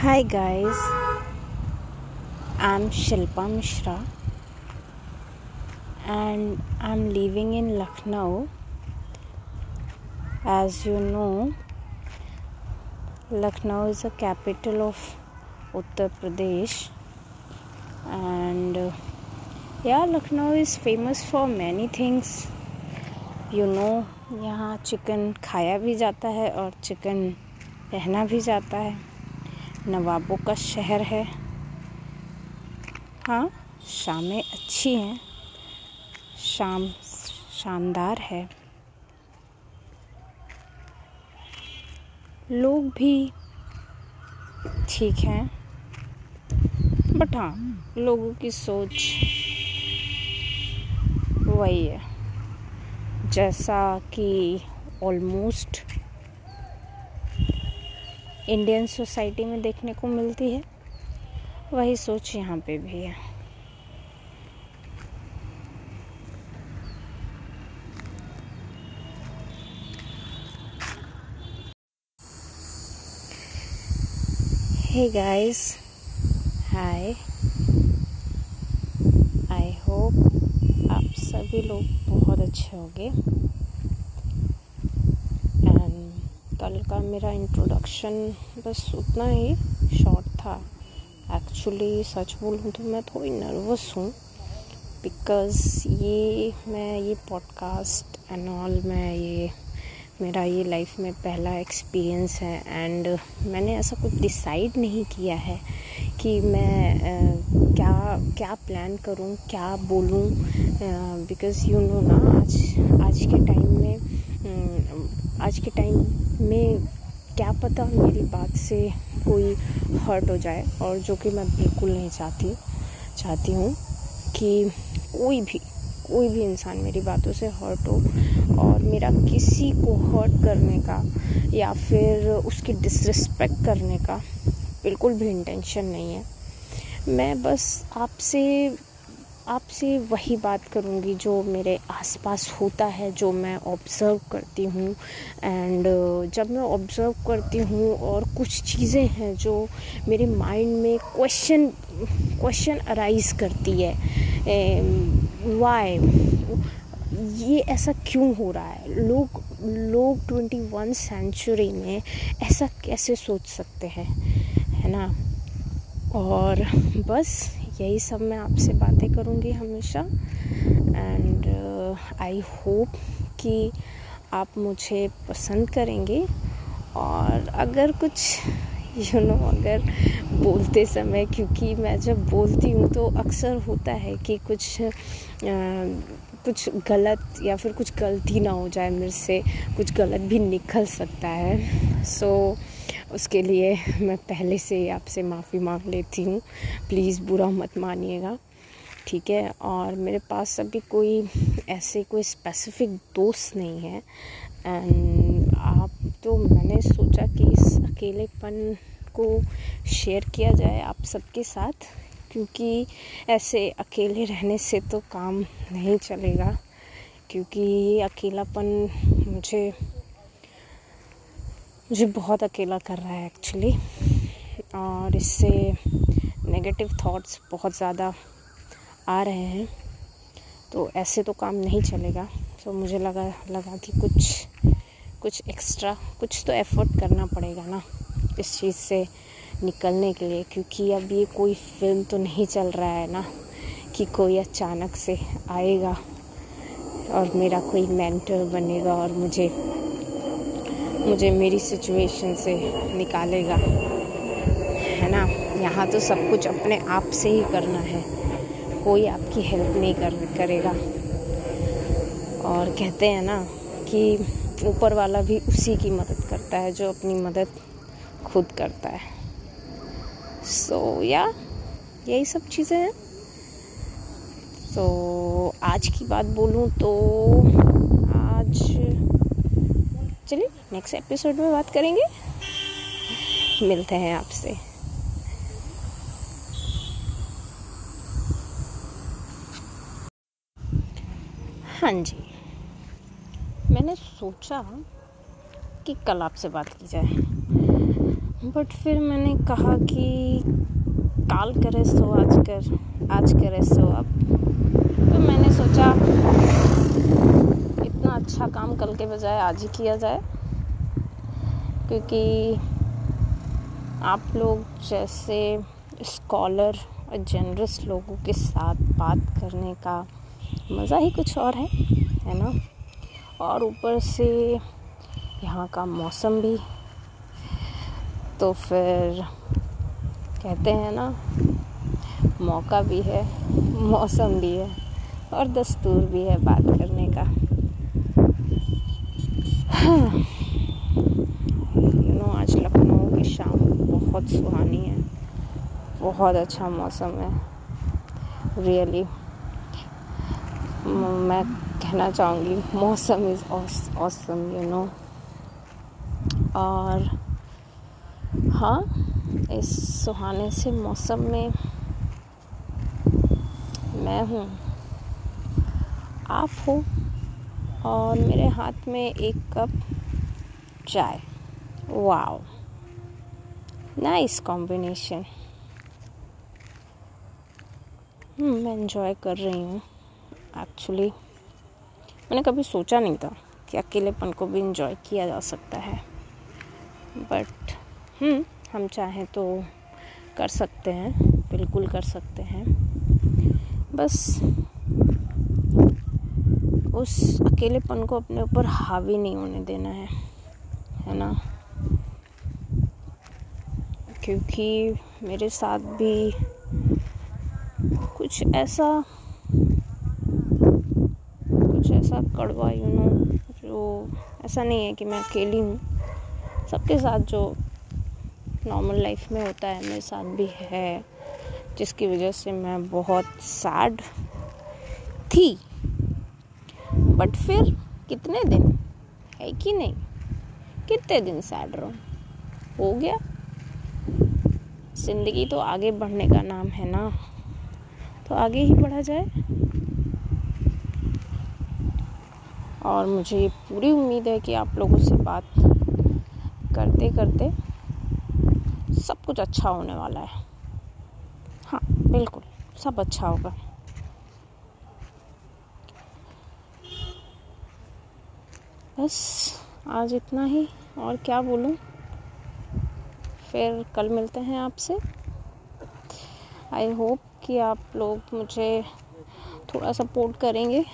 Hi guys, I'm Shilpa Mishra and I'm living in Lucknow. As you know, Lucknow is the capital of Uttar Pradesh, and Lucknow is famous for many things. You know, यहाँ chicken खाया भी जाता है और chicken पहना भी जाता है. नवाबों का शहर है. हाँ, शामें अच्छी हैं, शाम शानदार है. लोग भी ठीक हैं, बट हाँ, लोगों की सोच वही है जैसा कि ऑलमोस्ट इंडियन सोसाइटी में देखने को मिलती है. वही सोच यहाँ पे भी है. Hey guys, hi. I hope आप सभी लोग बहुत अच्छे होंगे. कल का मेरा इंट्रोडक्शन बस उतना ही शॉर्ट था. एक्चुअली सच बोलूँ तो मैं थोड़ी नर्वस हूँ, बिकॉज़ मैं ये पॉडकास्ट एंड ऑल मेरा लाइफ में पहला एक्सपीरियंस है. एंड मैंने ऐसा कुछ डिसाइड नहीं किया है कि मैं क्या प्लान करूँ, क्या बोलूँ, बिकॉज़ यू नो ना, आज के टाइम में क्या पता मेरी बात से कोई हर्ट हो जाए, और जो कि मैं बिल्कुल नहीं चाहती हूँ कि कोई भी इंसान मेरी बातों से हर्ट हो. और मेरा किसी को हर्ट करने का या फिर उसकी डिसरिस्पेक्ट करने का बिल्कुल भी इंटेंशन नहीं है. मैं बस आपसे वही बात करूँगी जो मेरे आसपास होता है, जो मैं ऑब्ज़र्व करती हूँ. एंड जब मैं ऑब्ज़र्व करती हूँ और कुछ चीज़ें हैं जो मेरे माइंड में क्वेश्चन अराइज़ करती है, वाई ये ऐसा क्यों हो रहा है, लोग 21 सेंचुरी में ऐसा कैसे सोच सकते हैं, है ना. और बस यही सब मैं आपसे बातें करूँगी हमेशा. एंड आई होप कि आप मुझे पसंद करेंगे. और अगर कुछ अगर बोलते समय, क्योंकि मैं जब बोलती हूँ तो अक्सर होता है कि कुछ गलत या फिर कुछ गलती ना हो जाए मेरे से, कुछ गलत भी निकल सकता है. सो उसके लिए मैं पहले से ही आपसे माफ़ी मांग लेती हूँ. प्लीज़ बुरा मत मानिएगा, ठीक है. और मेरे पास अभी कोई स्पेसिफिक दोस्त नहीं है. एंड मैंने सोचा कि इस अकेलेपन को शेयर किया जाए आप सबके साथ, क्योंकि ऐसे अकेले रहने से तो काम नहीं चलेगा. क्योंकि ये अकेलापन मुझे बहुत अकेला कर रहा है एक्चुअली, और इससे नेगेटिव थॉट्स बहुत ज़्यादा आ रहे हैं. तो ऐसे तो काम नहीं चलेगा. तो मुझे लगा कि कुछ एक्स्ट्रा कुछ तो एफर्ट करना पड़ेगा ना इस चीज़ से निकलने के लिए. क्योंकि अब ये कोई फिल्म तो नहीं चल रहा है ना कि कोई अचानक से आएगा और मेरा कोई मेंटर बनेगा और मुझे मेरी सिचुएशन से निकालेगा, है ना. यहाँ तो सब कुछ अपने आप से ही करना है, कोई आपकी हेल्प नहीं करेगा. और कहते हैं ना कि ऊपर वाला भी उसी की मदद करता है जो अपनी मदद खुद करता है. सो यही सब चीज़ें हैं. तो आज की बात बोलूँ तो आज चलिए नेक्स्ट एपिसोड में बात करेंगे. मिलते हैं आपसे. हाँ जी, मैंने सोचा कि कल आपसे बात की जाए. बट फिर मैंने कहा कि काल करे सो आज कर, आज करे सो अब। तो मैंने सोचा इतना अच्छा काम कल के बजाय आज ही किया जाए, क्योंकि आप लोग जैसे स्कॉलर और जनरस लोगों के साथ बात करने का मज़ा ही कुछ और है ना। और ऊपर से यहाँ का मौसम भी, तो फिर कहते हैं ना, मौका भी है, मौसम भी है और दस्तूर भी है बात करने का। यू नो, आज लखनऊ की शाम बहुत सुहानी है, बहुत अच्छा मौसम है। रियली मैं कहना चाहूँगी मौसम इज़ ऑसम, यू नो। और हाँ, इस सुहाने से मौसम में मैं हूँ, आप हो, और मेरे हाथ में एक कप चाय। Wow, nice combination. मैं एंजॉय कर रही हूँ। एक्चुअली मैंने कभी सोचा नहीं था कि अकेलेपन को भी एंजॉय किया जा सकता है, बट हम चाहें तो कर सकते हैं, बिल्कुल कर सकते हैं। बस उस अकेलेपन को अपने ऊपर हावी नहीं होने देना है ना। क्योंकि मेरे साथ भी कुछ ऐसा कड़वा, यू नो, जो ऐसा नहीं है कि मैं अकेली हूँ। सबके साथ जो नॉर्मल लाइफ में होता है मेरे साथ भी है, जिसकी वजह से मैं बहुत सैड थी। बट फिर कितने दिन है कि नहीं, कितने दिन सैड रहो, हो गया। जिंदगी तो आगे बढ़ने का नाम है ना, तो आगे ही बढ़ा जाए। और मुझे पूरी उम्मीद है कि आप लोगों से बात करते करते सब कुछ अच्छा होने वाला है। हाँ, बिल्कुल सब अच्छा होगा। बस आज इतना ही, और क्या बोलूं। फिर कल मिलते हैं आपसे। आई होप कि आप लोग मुझे थोड़ा सपोर्ट करेंगे।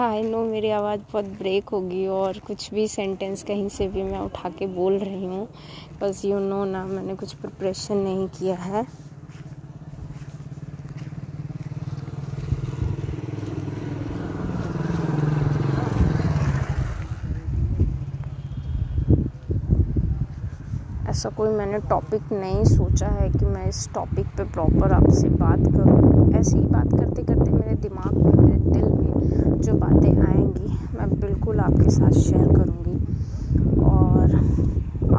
आई नो मेरी आवाज़ बहुत ब्रेक होगी, और कुछ भी सेंटेंस कहीं से भी मैं उठा के बोल रही हूँ, बस यू नो ना, मैंने कुछ प्रिपरेशन नहीं किया है। ऐसा कोई मैंने टॉपिक नहीं सोचा है कि मैं इस टॉपिक पे प्रॉपर आपसे बात करूँ। ऐसे ही बात करते करते मेरे दिमाग में, मेरे दिल में जो बातें आएंगी मैं बिल्कुल आपके साथ शेयर करूँगी, और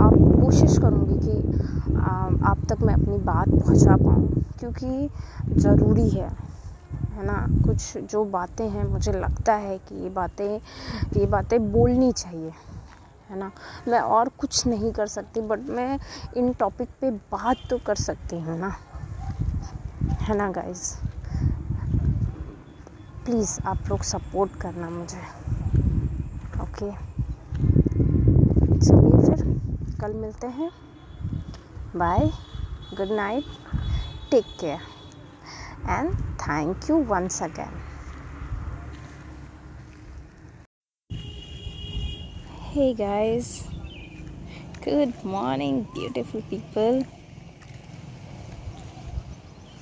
आप कोशिश करूँगी कि आप तक मैं अपनी बात पहुँचा पाऊँ, क्योंकि ज़रूरी है ना। कुछ जो बातें हैं, मुझे लगता है कि ये बातें बोलनी चाहिए, है ना। मैं और कुछ नहीं कर सकती, बट मैं इन टॉपिक पे बात तो कर सकती हूँ ना, है ना गाइज। प्लीज़ आप लोग सपोर्ट करना मुझे, ओके। चलिए फिर कल मिलते हैं। Bye, good night, take care and thank you once again. Hey guys, good morning beautiful people.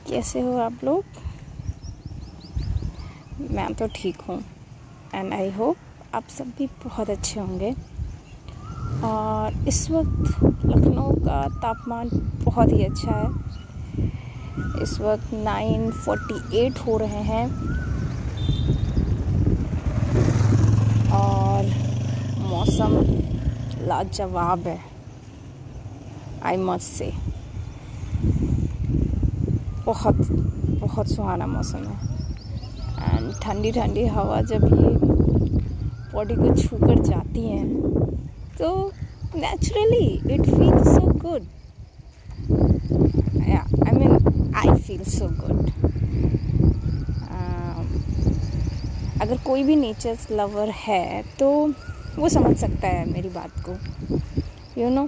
कैसे हो आप लोग? मैं तो ठीक हूँ, एंड आई होप आप सब भी बहुत अच्छे होंगे। और इस वक्त लखनऊ का तापमान बहुत ही अच्छा है। इस वक्त 9:48 हो रहे हैं, और मौसम लाजवाब है, आई मस्ट से। बहुत बहुत सुहाना मौसम है, एंड ठंडी ठंडी हवा जब ये बॉडी को छूकर जाती है तो naturally. It feels so good. Yeah, I mean, I feel so good. अगर कोई भी nature's lover है तो वो समझ सकता है मेरी बात को, you know,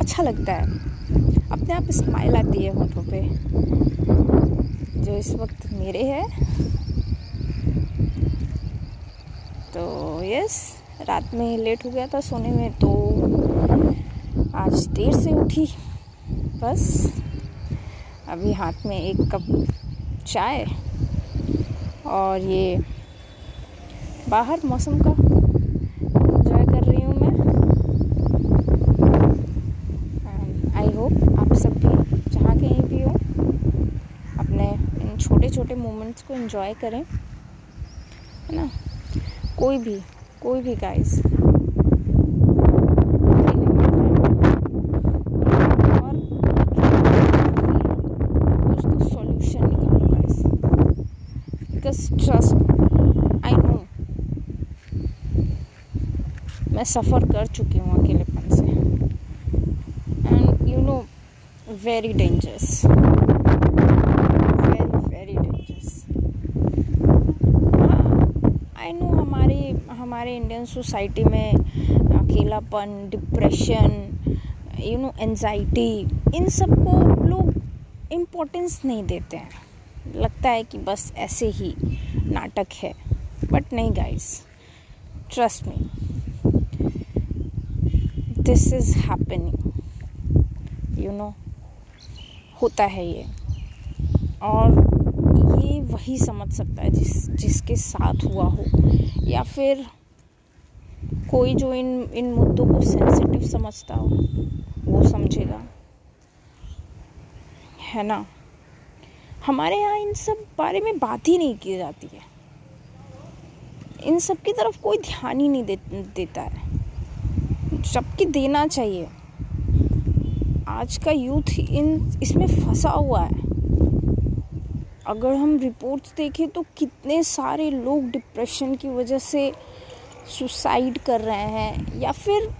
अच्छा लगता है, अपने आप स्माइल आती है होठों पे, जो इस वक्त मेरे है। तो यस, रात में लेट हो गया था सोने में, तो आज देर से उठी। बस अभी हाथ में एक कप चाय, और ये बाहर मौसम का एंजॉय कर रही हूँ मैं। आई होप आप सब भी जहाँ कहीं भी हो अपने इन छोटे छोटे मोमेंट्स को एंजॉय करें, है ना। कोई भी गाइस, ट्रस्ट, आई नो मैं सफ़र कर चुकी हूँ अकेलेपन से, and you know very dangerous, very very dangerous. I know हमारे इंडियन सोसाइटी में अकेलापन, डिप्रेशन, यू नो एंजाइटी, इन सब को लोग इम्पोर्टेंस नहीं देते हैं। लगता है कि बस ऐसे ही नाटक है, बट नहीं guys, trust me, this is happening, you know, होता है ये। और ये वही समझ सकता है जिसके साथ हुआ हो, या फिर कोई जो इन मुद्दों को सेंसिटिव समझता हो वो समझेगा, है ना। हमारे यहाँ इन सब बारे में बात ही नहीं की जाती है, इन सब की तरफ कोई ध्यान ही नहीं देता है, जबकि देना चाहिए। आज का यूथ इसमें फंसा हुआ है। अगर हम रिपोर्ट्स देखें तो कितने सारे लोग डिप्रेशन की वजह से सुसाइड कर रहे हैं, या फिर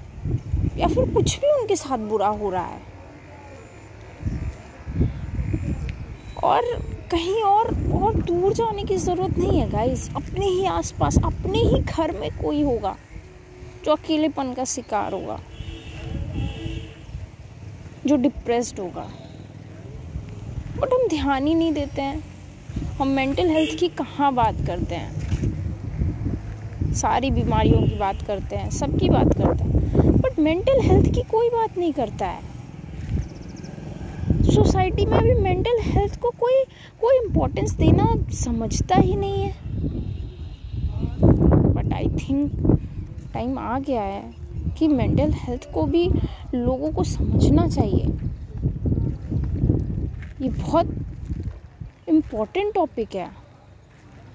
कुछ भी उनके साथ बुरा हो रहा है। और कहीं और दूर जाने की ज़रूरत नहीं है गाइस, अपने ही आसपास, अपने ही घर में कोई होगा जो अकेलेपन का शिकार होगा, जो डिप्रेस्ड होगा, बट हम ध्यान ही नहीं देते हैं। हम मेंटल हेल्थ की कहाँ बात करते हैं, सारी बीमारियों की बात करते हैं, सबकी बात करते हैं, बट मेंटल हेल्थ की कोई बात नहीं करता है। सोसाइटी में भी मेंटल हेल्थ को कोई इम्पोर्टेंस देना समझता ही नहीं है। बट आई थिंक टाइम आ गया है कि मेंटल हेल्थ को भी लोगों को समझना चाहिए। ये बहुत इम्पोर्टेंट टॉपिक है,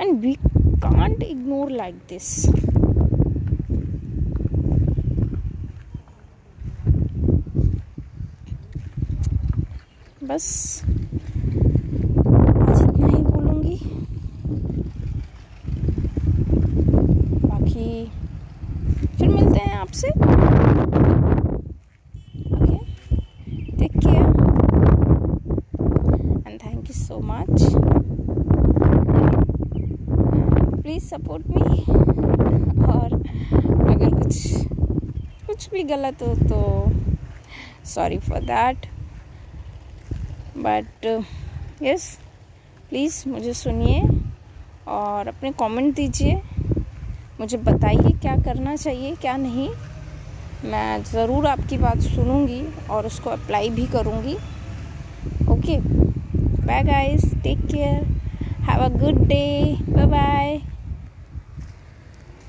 and we can't ignore like this. बस आज इतना ही बोलूँगी, बाकी फिर मिलते हैं आपसे। Okay, take care and thank you so much. Please support me, और अगर कुछ भी गलत हो तो sorry for that, but yes please मुझे सुनिए और अपने कमेंट दीजिए, मुझे बताइए क्या करना चाहिए क्या नहीं। मैं ज़रूर आपकी बात सुनूंगी और उसको अप्लाई भी करूंगी। Okay, bye guys, take care, have a good day, bye bye.